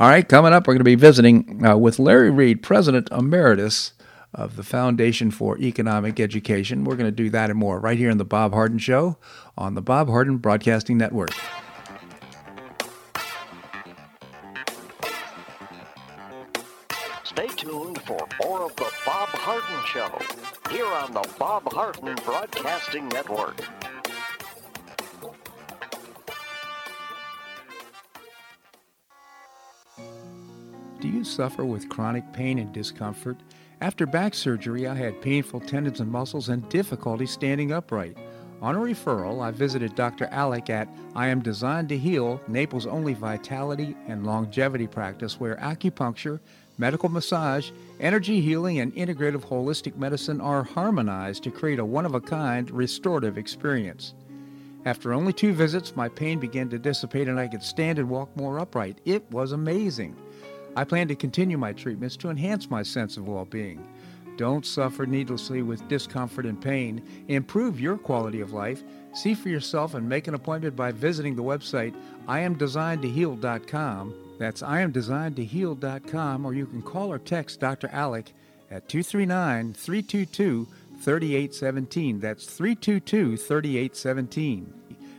All right, coming up, we're going to be visiting uh, with Larry Reed, President Emeritus of the Foundation for Economic Education. We're going to do that and more right here on The Bob Harden Show on the Bob Harden Broadcasting Network. Stay tuned for more of The Bob Harden Show here on the Bob Harden Broadcasting Network. Do you suffer with chronic pain and discomfort? After back surgery, I had painful tendons and muscles and difficulty standing upright. On a referral, I visited Doctor Alec at I Am Designed to Heal, Naples' only vitality and longevity practice, where acupuncture, medical massage, energy healing, and integrative holistic medicine are harmonized to create a one-of-a-kind restorative experience. After only two visits, my pain began to dissipate and I could stand and walk more upright. It was amazing. I plan to continue my treatments to enhance my sense of well-being. Don't suffer needlessly with discomfort and pain. Improve your quality of life. See for yourself and make an appointment by visiting the website I am designed to heal dot com. That's I am designed to heal dot com, or you can call or text Doctor Alec at two three nine, three two two, three eight one seven. That's three two two, three eight one seven.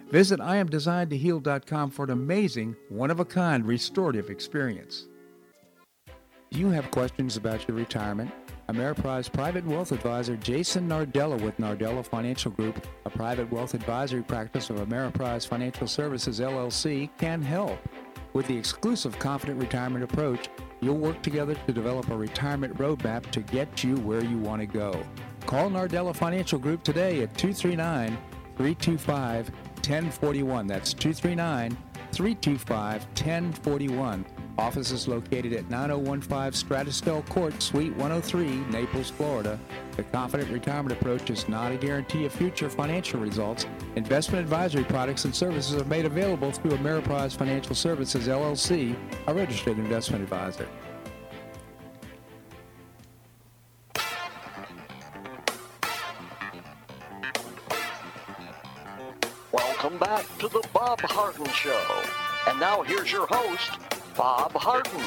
Visit I am designed to heal dot com for an amazing, one-of-a-kind restorative experience. Do you have questions about your retirement? Ameriprise Private Wealth Advisor Jason Nardella with Nardella Financial Group, a private wealth advisory practice of Ameriprise Financial Services, L L C, can help. With the exclusive Confident Retirement Approach, you'll work together to develop a retirement roadmap to get you where you want to go. Call Nardella Financial Group today at two three nine, three two five, one zero four one. That's two three nine, three two five, one zero four one. Office is located at nine oh one five Stratistel Court, Suite one oh three, Naples, Florida. The Confident Retirement Approach is not a guarantee of future financial results. Investment advisory products and services are made available through Ameriprise Financial Services, L L C, a registered investment advisor. Welcome back to The Bob Harden Show. And now here's your host, Bob Harden.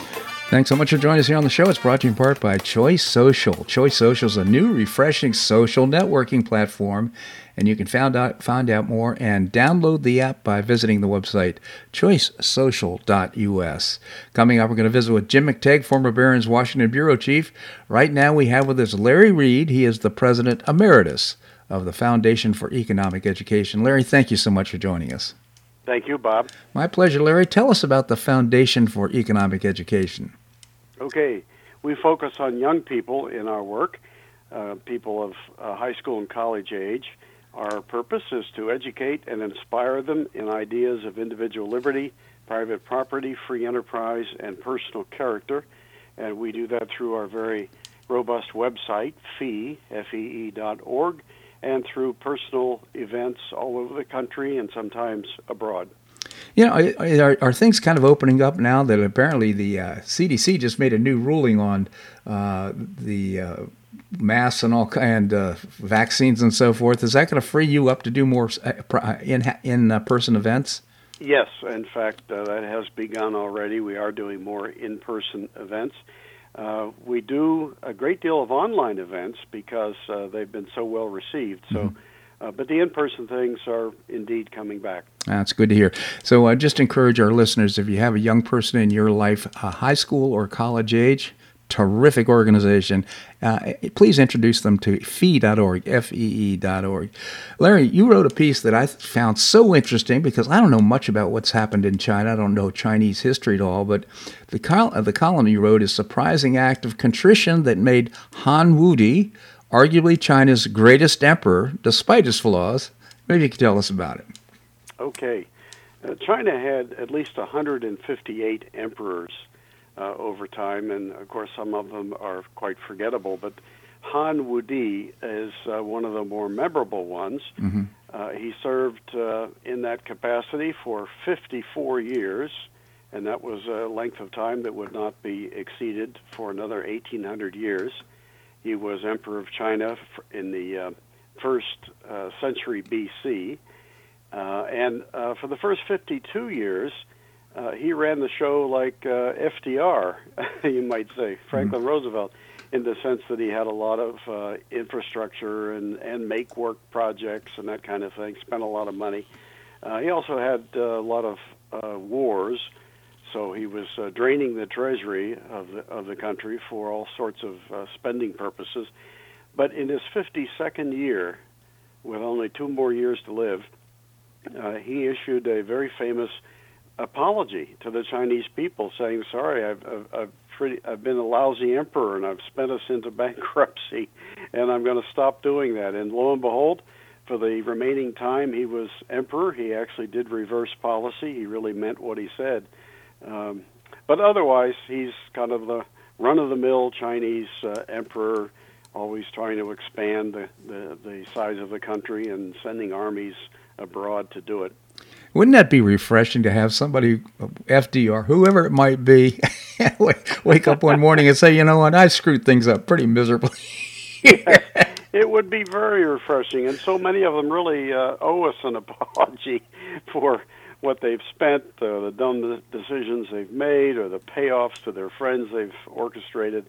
Thanks so much for joining us here on the show. It's brought to you in part by Choice Social. Choice Social is a new, refreshing social networking platform, and you can find out, find out more and download the app by visiting the website choice social dot u s. Coming up, we're going to visit with Jim McTague, former Barron's Washington Bureau Chief. Right now, we have with us Larry Reed. He is the President Emeritus of the Foundation for Economic Education. Larry, thank you so much for joining us. Thank you, Bob. My pleasure, Larry. Tell us about the Foundation for Economic Education. Okay. We focus on young people in our work, uh, people of uh, high school and college age. Our purpose is to educate and inspire them in ideas of individual liberty, private property, free enterprise, and personal character. And we do that through our very robust website, fee, F E E dot org. And through personal events all over the country and sometimes abroad. You know, are, are things kind of opening up now that apparently the uh, C D C just made a new ruling on uh, the uh, masks and all and uh, vaccines and so forth? Is that going to free you up to do more in in uh, person events? Yes, in fact, uh, that has begun already. We are doing more in-person events. Uh, we do a great deal of online events because uh, they've been so well received. So, mm-hmm. uh, but the in-person things are indeed coming back. That's good to hear. So I uh, just encourage our listeners, if you have a young person in your life, uh, high school or college age, terrific organization, uh, please introduce them to fee dot org, F E E dot org. Larry, you wrote a piece that I found so interesting because I don't know much about what's happened in China. I don't know Chinese history at all, but the, col- the column you wrote is Surprising Act of Contrition That Made Han Wudi Arguably China's Greatest Emperor, Despite His Flaws. Maybe you could tell us about it. Okay. Uh, China had at least one hundred fifty-eight emperors Uh, over time, and of course some of them are quite forgettable, but Han Wudi is uh, one of the more memorable ones. Mm-hmm. Uh, he served uh, in that capacity for fifty-four years, and that was a length of time that would not be exceeded for another eighteen hundred years. He was Emperor of China in the uh, first uh, century B C, uh, and uh, for the first fifty-two years, uh, he ran the show like uh, F D R, you might say, Franklin mm-hmm. Roosevelt, in the sense that he had a lot of uh, infrastructure and, and make-work projects and that kind of thing, spent a lot of money. Uh, he also had uh, a lot of uh, wars, so he was uh, draining the treasury of the, of the country for all sorts of uh, spending purposes. But in his fifty-second year, with only two more years to live, uh, he issued a very famous apology to the Chinese people, saying, sorry, I've, I've, I've Pretty, I've been a lousy emperor, and I've spent us into bankruptcy, and I'm going to stop doing that. And lo and behold, for the remaining time he was emperor, he actually did reverse policy. He really meant what he said. Um, but otherwise, he's kind of the run-of-the-mill Chinese uh, emperor, always trying to expand the, the, the size of the country and sending armies abroad to do it. Wouldn't that be refreshing to have somebody, F D R, whoever it might be, wake up one morning and say, you know what, I screwed things up pretty miserably. It would be very refreshing, and so many of them really uh, owe us an apology for what they've spent, uh, the dumb decisions they've made, or the payoffs to their friends they've orchestrated.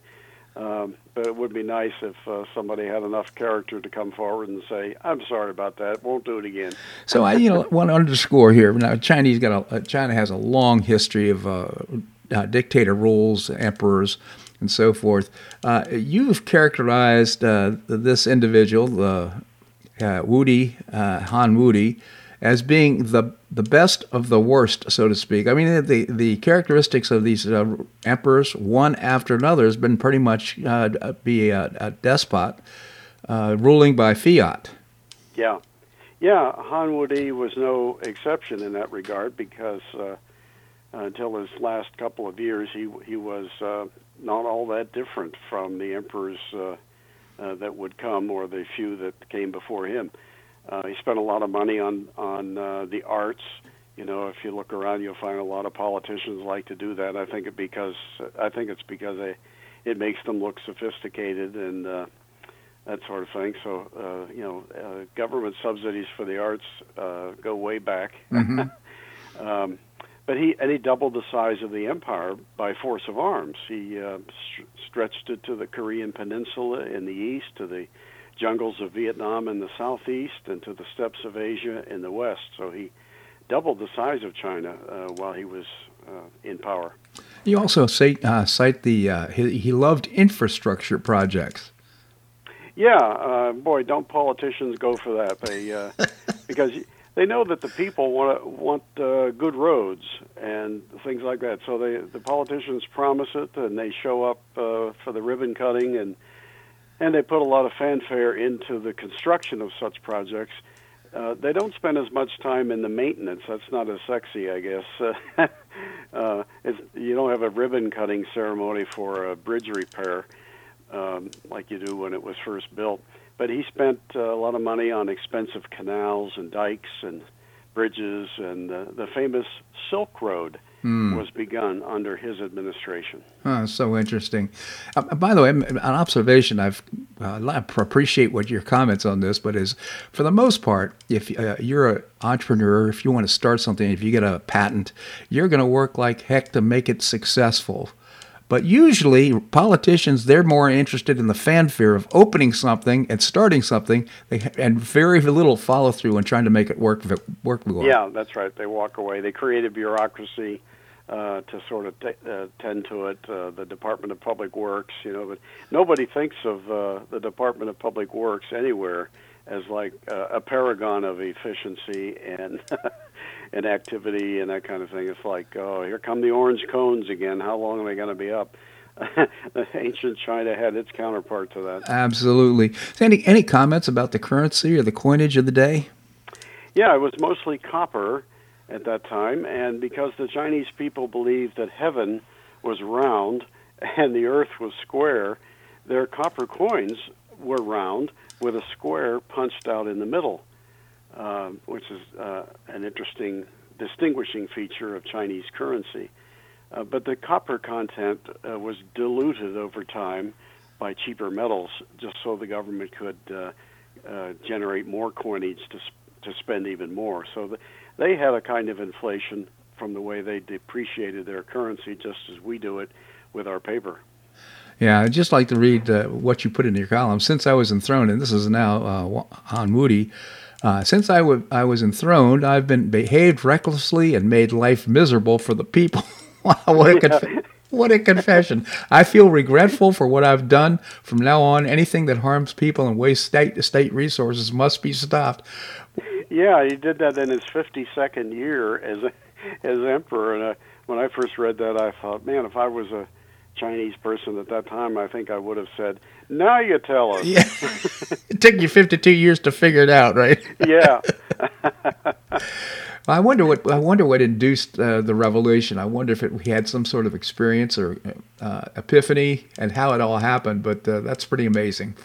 Um, but it would be nice if uh, somebody had enough character to come forward and say, I'm sorry about that, won't do it again. So I you know, want to underscore here, now Chinese got a, uh, China has a long history of uh, uh, dictator rules, emperors, and so forth. Uh, you've characterized uh, this individual, uh, uh, Wudi, uh, Han Wudi, as being the the best of the worst, so to speak. I mean, the the characteristics of these uh, emperors, one after another, has been pretty much uh, be a, a despot, uh, ruling by fiat. Yeah. Yeah, Han Wudi was no exception in that regard, because uh, until his last couple of years, he, he was uh, not all that different from the emperors uh, uh, that would come, or the few that came before him. Uh, he spent a lot of money on on uh, the arts. You know, if you look around, you'll find a lot of politicians like to do that. I think it because I think it's because they, it makes them look sophisticated and uh, that sort of thing. So, uh, you know, uh, government subsidies for the arts uh, go way back. Mm-hmm. um, but he and he doubled the size of the empire by force of arms. He uh, st- stretched it to the Korean Peninsula in the east, to the jungles of Vietnam in the southeast, and to the steppes of Asia in the west. So he doubled the size of China uh, while he was uh, in power. You also say, uh, cite the uh, he, he loved infrastructure projects. Yeah, uh, boy, don't politicians go for that? They uh, because they know that the people want want uh, good roads and things like that. So they the politicians promise it, and they show up uh, for the ribbon cutting and. And they put a lot of fanfare into the construction of such projects. Uh, they don't spend as much time in the maintenance. That's not as sexy, I guess. uh, it's, you don't have a ribbon-cutting ceremony for a bridge repair um, like you do when it was first built. But he spent uh, a lot of money on expensive canals and dikes and bridges, and uh, the famous Silk Road Mm. was begun under his administration. Oh, so interesting. Uh, by the way, an observation, I've, uh, I appreciate what your comments on this, but is for the most part, if uh, you're an entrepreneur, if you want to start something, if you get a patent, you're going to work like heck to make it successful. But usually politicians, they're more interested in the fanfare of opening something and starting something, they, and very little follow-through and trying to make it work. work well. Yeah, that's right. They walk away. They create a bureaucracy Uh, to sort of t- uh, tend to it, uh, the Department of Public Works, you know, but nobody thinks of uh, the Department of Public Works anywhere as like uh, a paragon of efficiency and and activity and that kind of thing. It's like, oh, here come the orange cones again. How long are they going to be up? Ancient China had its counterpart to that. Absolutely. Sandy, any comments about the currency or the coinage of the day? Yeah, it was mostly copper at that time, and because the Chinese people believed that heaven was round and the earth was square, their copper coins were round with a square punched out in the middle, um, which is uh, an interesting distinguishing feature of Chinese currency. Uh, but the copper content uh, was diluted over time by cheaper metals, just so the government could uh, uh, generate more coinage to sp- to spend even more. So the, they had a kind of inflation from the way they depreciated their currency, just as we do it with our paper. Yeah, I'd just like to read uh, what you put in your column. Since I was enthroned, and this is now uh, Han Wudi, uh, since I, w- I was enthroned, I've been behaved recklessly and made life miserable for the people. Wow, what a conf- yeah. What a confession. I feel regretful for what I've done. From now on, anything that harms people and wastes state, state resources must be stopped. Yeah, he did that in his fifty-second year as a, as emperor. And I, when I first read that, I thought, man, if I was a Chinese person at that time, I think I would have said, now you tell us. Yeah. It took you fifty-two years to figure it out, right? Yeah. I wonder what I wonder what induced uh, the revolution. I wonder if it, we had some sort of experience or uh, epiphany and how it all happened, but uh, that's pretty amazing.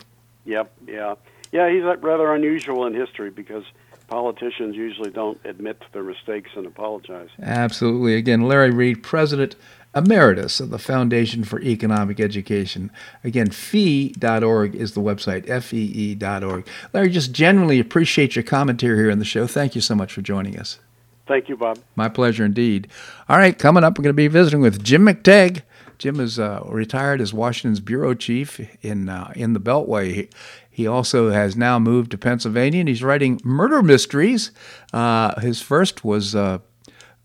Yep, yeah. Yeah, he's rather unusual in history because politicians usually don't admit to their mistakes and apologize. Absolutely. Again, Larry Reed, President Emeritus of the Foundation for Economic Education. Again, fee dot org is the website, F E E dot org. Larry, just generally appreciate your commentary here on the show. Thank you so much for joining us. Thank you, Bob. My pleasure indeed. All right, coming up, we're going to be visiting with Jim McTague. Jim is uh, retired as Washington's bureau chief in uh, in the Beltway. He, he also has now moved to Pennsylvania, and he's writing murder mysteries. Uh, his first was uh,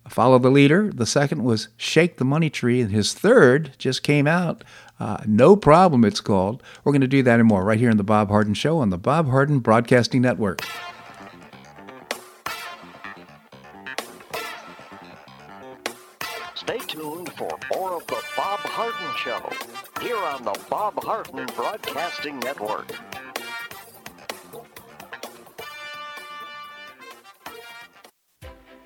Follow the Leader. The second was Shake the Money Tree. And his third just came out, uh, No Problem it's called. We're going to do that and more right here on The Bob Harden Show on the Bob Harden Broadcasting Network. Stay tuned for more of The Bob Harden Show here on the Bob Harden Broadcasting Network.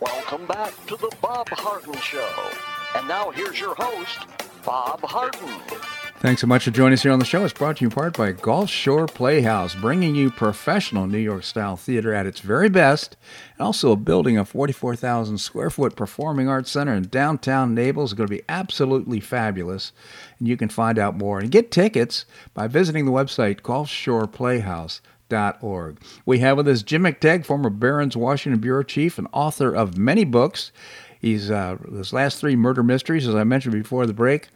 Welcome back to the Bob Harden Show. And now here's your host, Bob Harden. Thanks so much for joining us here on the show. It's brought to you in part by Gulf Shore Playhouse, bringing you professional New York-style theater at its very best, and also a building of forty-four thousand square foot performing arts center in downtown Naples is going to be absolutely fabulous, and you can find out more and get tickets by visiting the website gulf shore playhouse dot com. .org. We have with us Jim McTague, former Barron's Washington bureau chief and author of many books. He's uh, his last three murder mysteries, as I mentioned before the break,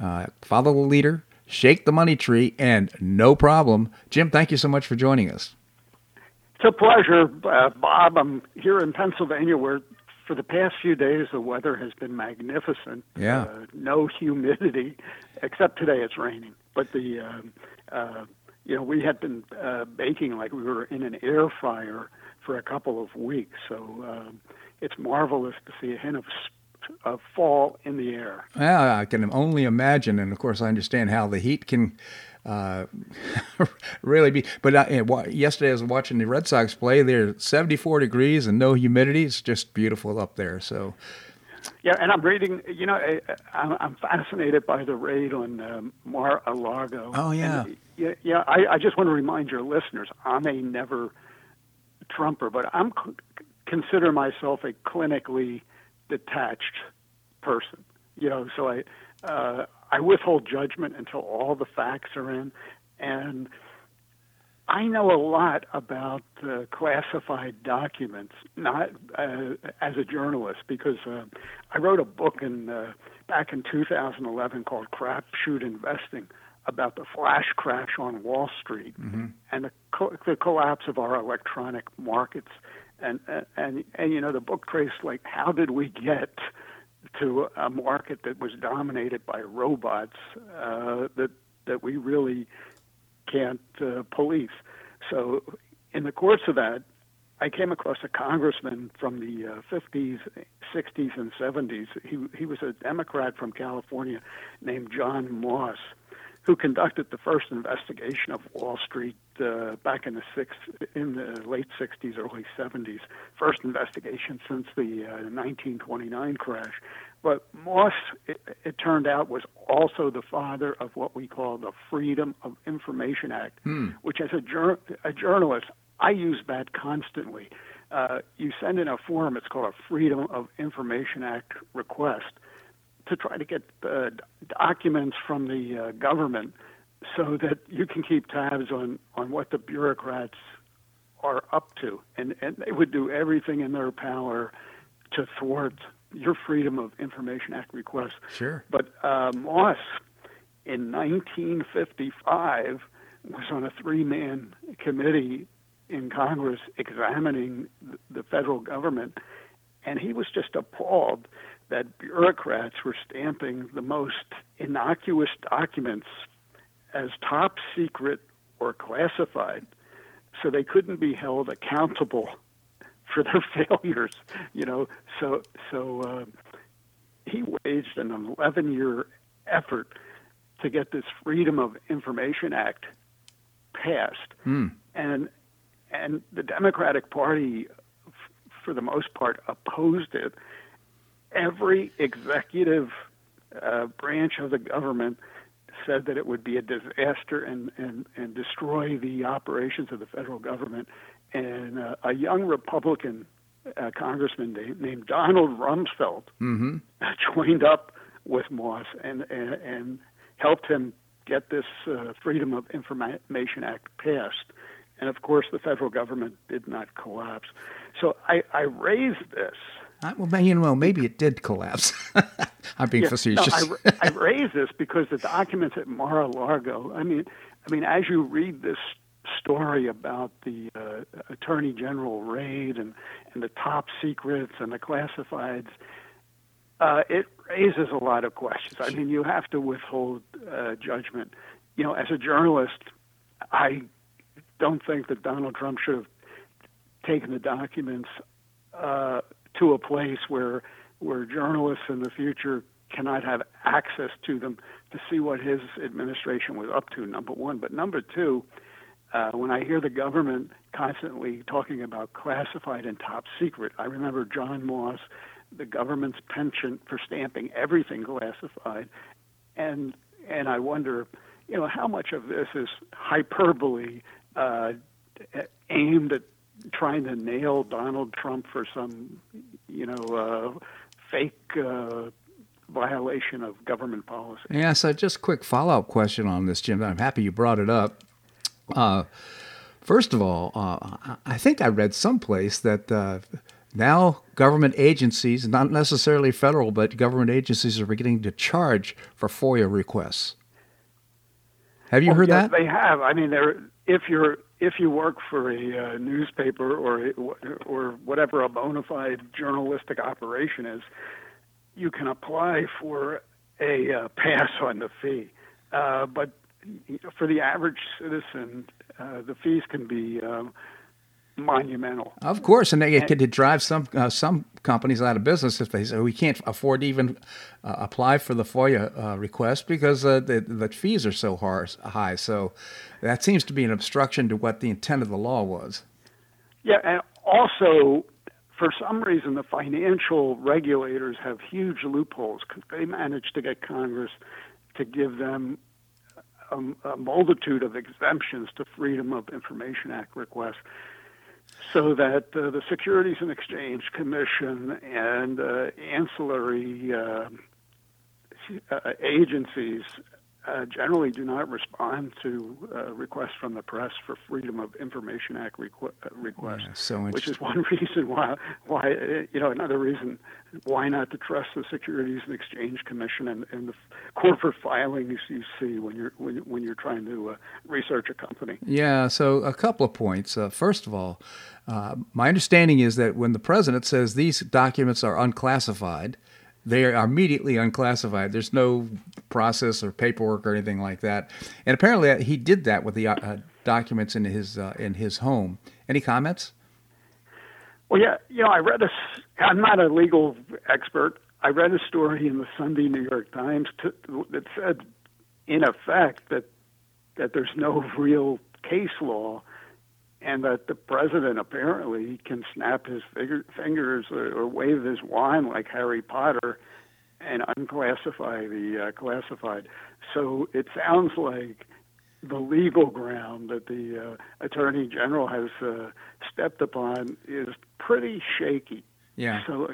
uh, Follow the Leader, Shake the Money Tree, and No Problem. Jim, thank you so much for joining us. It's a pleasure, uh, Bob. I'm here in Pennsylvania where For the past few days, the weather has been magnificent. Yeah. Uh, no humidity, except today it's raining. But the, um, uh, you know, we had been uh, baking like we were in an air fryer for a couple of weeks. So um, it's marvelous to see a hint of of fall in the air. Yeah, I can only imagine. And of course, I understand how the heat can Uh, really be, but I, yesterday I was watching the Red Sox play. They're seventy-four degrees and no humidity. It's just beautiful up there. So, yeah, and I'm reading. You know, I, I'm fascinated by the raid on um, Mar-a-Lago. Oh yeah, and, yeah, yeah. I, I just want to remind your listeners, I'm a never Trumper, but I'm consider myself a clinically detached person. You know, so I. Uh, I withhold judgment until all the facts are in, and I know a lot about uh, classified documents, not uh, as a journalist, because uh, I wrote a book in uh, back in two thousand eleven called Crapshoot Investing about the flash crash on Wall Street mm-hmm. and the, co- the collapse of our electronic markets, and, and and and you know the book traced like how did we get to a market that was dominated by robots uh, that that we really can't uh, police. So in the course of that, I came across a congressman from the uh, fifties, sixties, and seventies. He he was a Democrat from California named John Moss, who conducted the first investigation of Wall Street uh, back in the six, in the late sixties, early seventies. First investigation since the uh, nineteen twenty-nine crash. But Moss, it, it turned out, was also the father of what we call the Freedom of Information Act, hmm. which as a, jur- a journalist, I use that constantly. Uh, you send in a form, it's called a Freedom of Information Act request, to try to get uh, documents from the uh, government so that you can keep tabs on, on what the bureaucrats are up to. And, and they would do everything in their power to thwart your Freedom of Information Act request. Sure. But uh, Moss, in nineteen fifty-five, was on a three-man committee in Congress examining the federal government, and he was just appalled that bureaucrats were stamping the most innocuous documents as top secret or classified, so they couldn't be held accountable for their failures. You know, so so uh, he waged an eleven-year effort to get this Freedom of Information Act passed, mm. and and the Democratic Party, f- for the most part, opposed it. Every executive uh, branch of the government said that it would be a disaster and, and, and destroy the operations of the federal government. And uh, a young Republican uh, congressman named, named Donald Rumsfeld mm-hmm. joined up with Moss and, and, and helped him get this uh, Freedom of Information Act passed. And, of course, the federal government did not collapse. So I, I raised this. Well, maybe, you know, maybe it did collapse. I'm being yeah, facetious. No, I, I raise this because the documents at Mar-a-Lago, I mean, I mean, as you read this story about the uh, Attorney General raid and, and the top secrets and the classifieds, uh, it raises a lot of questions. I mean, you have to withhold uh, judgment. You know, as a journalist, I don't think that Donald Trump should have taken the documents uh to a place where where journalists in the future cannot have access to them to see what his administration was up to, number one. But number two, uh, when I hear the government constantly talking about classified and top secret, I remember John Moss, the government's penchant for stamping everything classified, and and I wonder, you know, how much of this is hyperbole uh, aimed at trying to nail Donald Trump for some, you know, uh, fake uh, violation of government policy. Yeah, so just quick follow-up question on this, Jim. I'm happy you brought it up. Uh, first of all, uh, I think I read someplace that uh, now government agencies, not necessarily federal, but government agencies are beginning to charge for FOIA requests. Have you oh, heard yeah, that? They have. I mean, they're... if you're if you work for a uh, newspaper or a, or whatever a bona fide journalistic operation is, you can apply for a uh, pass on the fee. Uh, but for the average citizen, uh, the fees can be uh, monumental. Of course, and they could drive some uh, some companies out of business if they say we can't afford to even uh, apply for the FOIA uh, request because uh, the the fees are so high. So that seems to be an obstruction to what the intent of the law was. Yeah, and also, for some reason, the financial regulators have huge loopholes because they managed to get Congress to give them a, a multitude of exemptions to Freedom of Information Act requests, so that uh, the Securities and Exchange Commission and uh, ancillary uh, uh, agencies uh, generally do not respond to uh, requests from the press for Freedom of Information Act requ- requests, yeah, so which is one reason why, why you know, another reason why not to trust the Securities and Exchange Commission and, and the corporate filings you see when you're when, when you're trying to uh, research a company. Yeah. So a couple of points. Uh, first of all, uh, my understanding is that when the president says these documents are unclassified, they are immediately unclassified. There's no process or paperwork or anything like that. And apparently he did that with the uh, documents in his uh, in his home. Any comments? Well, yeah, you know, I read a, I'm not a legal expert. I read a story in the Sunday New York Times to, that said, in effect, that that there's no real case law and that the president apparently can snap his figure, fingers or, or wave his wand like Harry Potter and unclassify the uh, classified. So it sounds like the legal ground that the uh, attorney general has uh, stepped upon is pretty shaky. Yeah. So,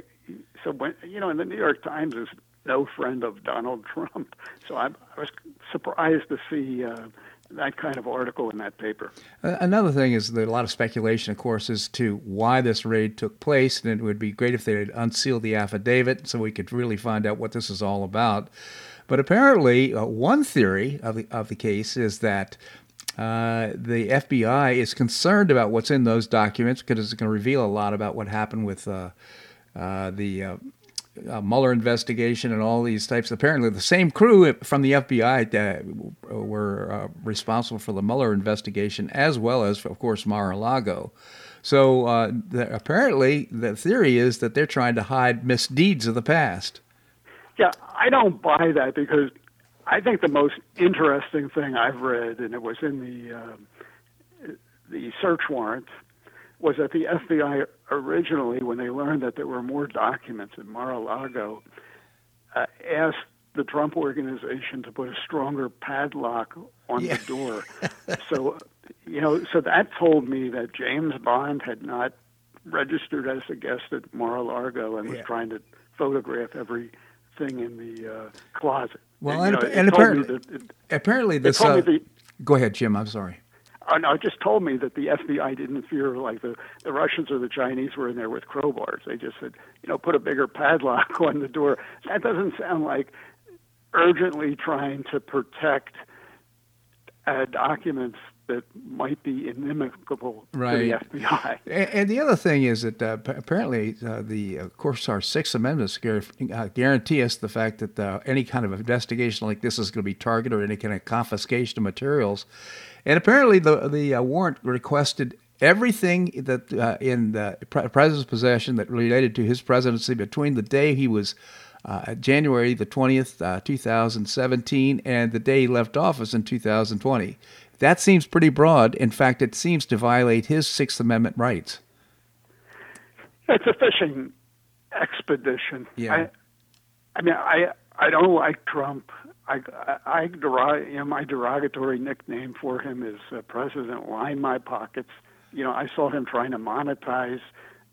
so when you know, and the New York Times is no friend of Donald Trump. So I'm, I was surprised to see Uh, that kind of article in that paper. Uh, another thing is that a lot of speculation, of course, as to why this raid took place, and it would be great if they had unsealed the affidavit so we could really find out what this is all about. But apparently, uh, one theory of the, of the case is that uh, the F B I is concerned about what's in those documents because it's going to reveal a lot about what happened with uh, uh, the Uh, Uh, Mueller investigation and all these types. Apparently, the same crew from the F B I uh, were uh, responsible for the Mueller investigation, as well as, of course, Mar-a-Lago. So uh, the, apparently, the theory is that they're trying to hide misdeeds of the past. Yeah, I don't buy that because I think the most interesting thing I've read, and it was in the uh, the search warrant, was that the F B I originally, when they learned that there were more documents in Mar-a-Lago, uh, asked the Trump organization to put a stronger padlock on yeah. the door. So, you know, so that told me that James Bond had not registered as a guest at Mar-a-Lago and was yeah. trying to photograph everything in the uh, closet. Well, and, and, you know, and apparently, it, apparently this. Uh, the, go ahead, Jim. I'm sorry. Oh, no, it just told me that the F B I didn't fear like the, the Russians or the Chinese were in there with crowbars. They just said, you know, put a bigger padlock on the door. That doesn't sound like urgently trying to protect uh, documents that might be inimical right. to the F B I. And, and the other thing is that uh, apparently, uh, the of course, our Sixth Amendment uh, guarantee us the fact that uh, any kind of investigation like this is going to be targeted or any kind of confiscation of materials. And apparently the the uh, warrant requested everything that uh, in the pre- president's possession that related to his presidency between the day he was uh, January the twentieth, uh, two thousand seventeen, and the day he left office in two thousand twenty. That seems pretty broad. In fact, it seems to violate his Sixth Amendment rights. It's a fishing expedition. Yeah. I, I mean, I I don't like Trump. I, I, I derog- you know, my derogatory nickname for him is uh, President Line My Pockets. You know, I saw him trying to monetize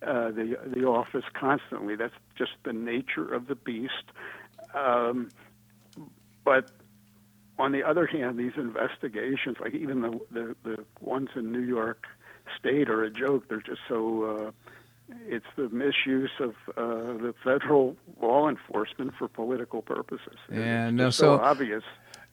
uh, the the office constantly. That's just the nature of the beast. Um, but on the other hand, these investigations, like even the, the, the ones in New York State, are a joke. They're just so. Uh, It's the misuse of uh, the federal law enforcement for political purposes. Yeah, it's no, so, so obvious.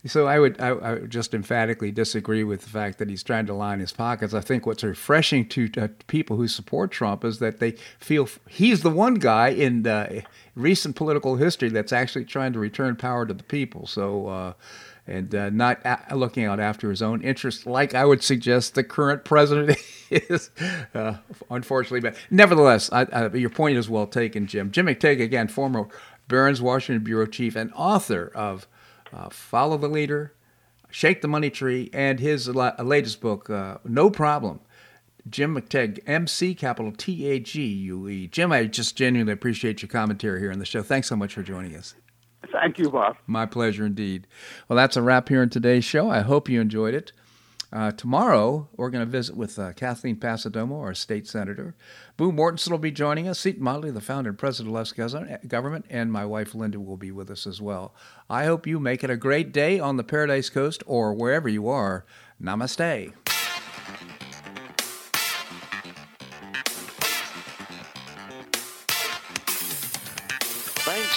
So I would, I, I would just emphatically disagree with the fact that he's trying to line his pockets. I think what's refreshing to, to people who support Trump is that they feel he's the one guy in uh, recent political history that's actually trying to return power to the people. So, uh, and uh, not a- looking out after his own interests, like I would suggest the current president is, uh, unfortunately. But nevertheless, I, I, your point is well taken, Jim. Jim McTague, again, former Barron's Washington bureau chief and author of Uh, Follow the Leader, Shake the Money Tree, and his la- latest book, uh, No Problem, Jim McTague, M C, capital T A G U E. Jim, I just genuinely appreciate your commentary here on the show. Thanks so much for joining us. Thank you, Bob. My pleasure indeed. Well, that's a wrap here on today's show. I hope you enjoyed it. Uh, tomorrow, we're going to visit with uh, Kathleen Pasadomo, our state senator. Boo Mortensen will be joining us. Seton Motley, the founder and president of Left's Government, and my wife, Linda, will be with us as well. I hope you make it a great day on the Paradise Coast or wherever you are. Namaste. Thanks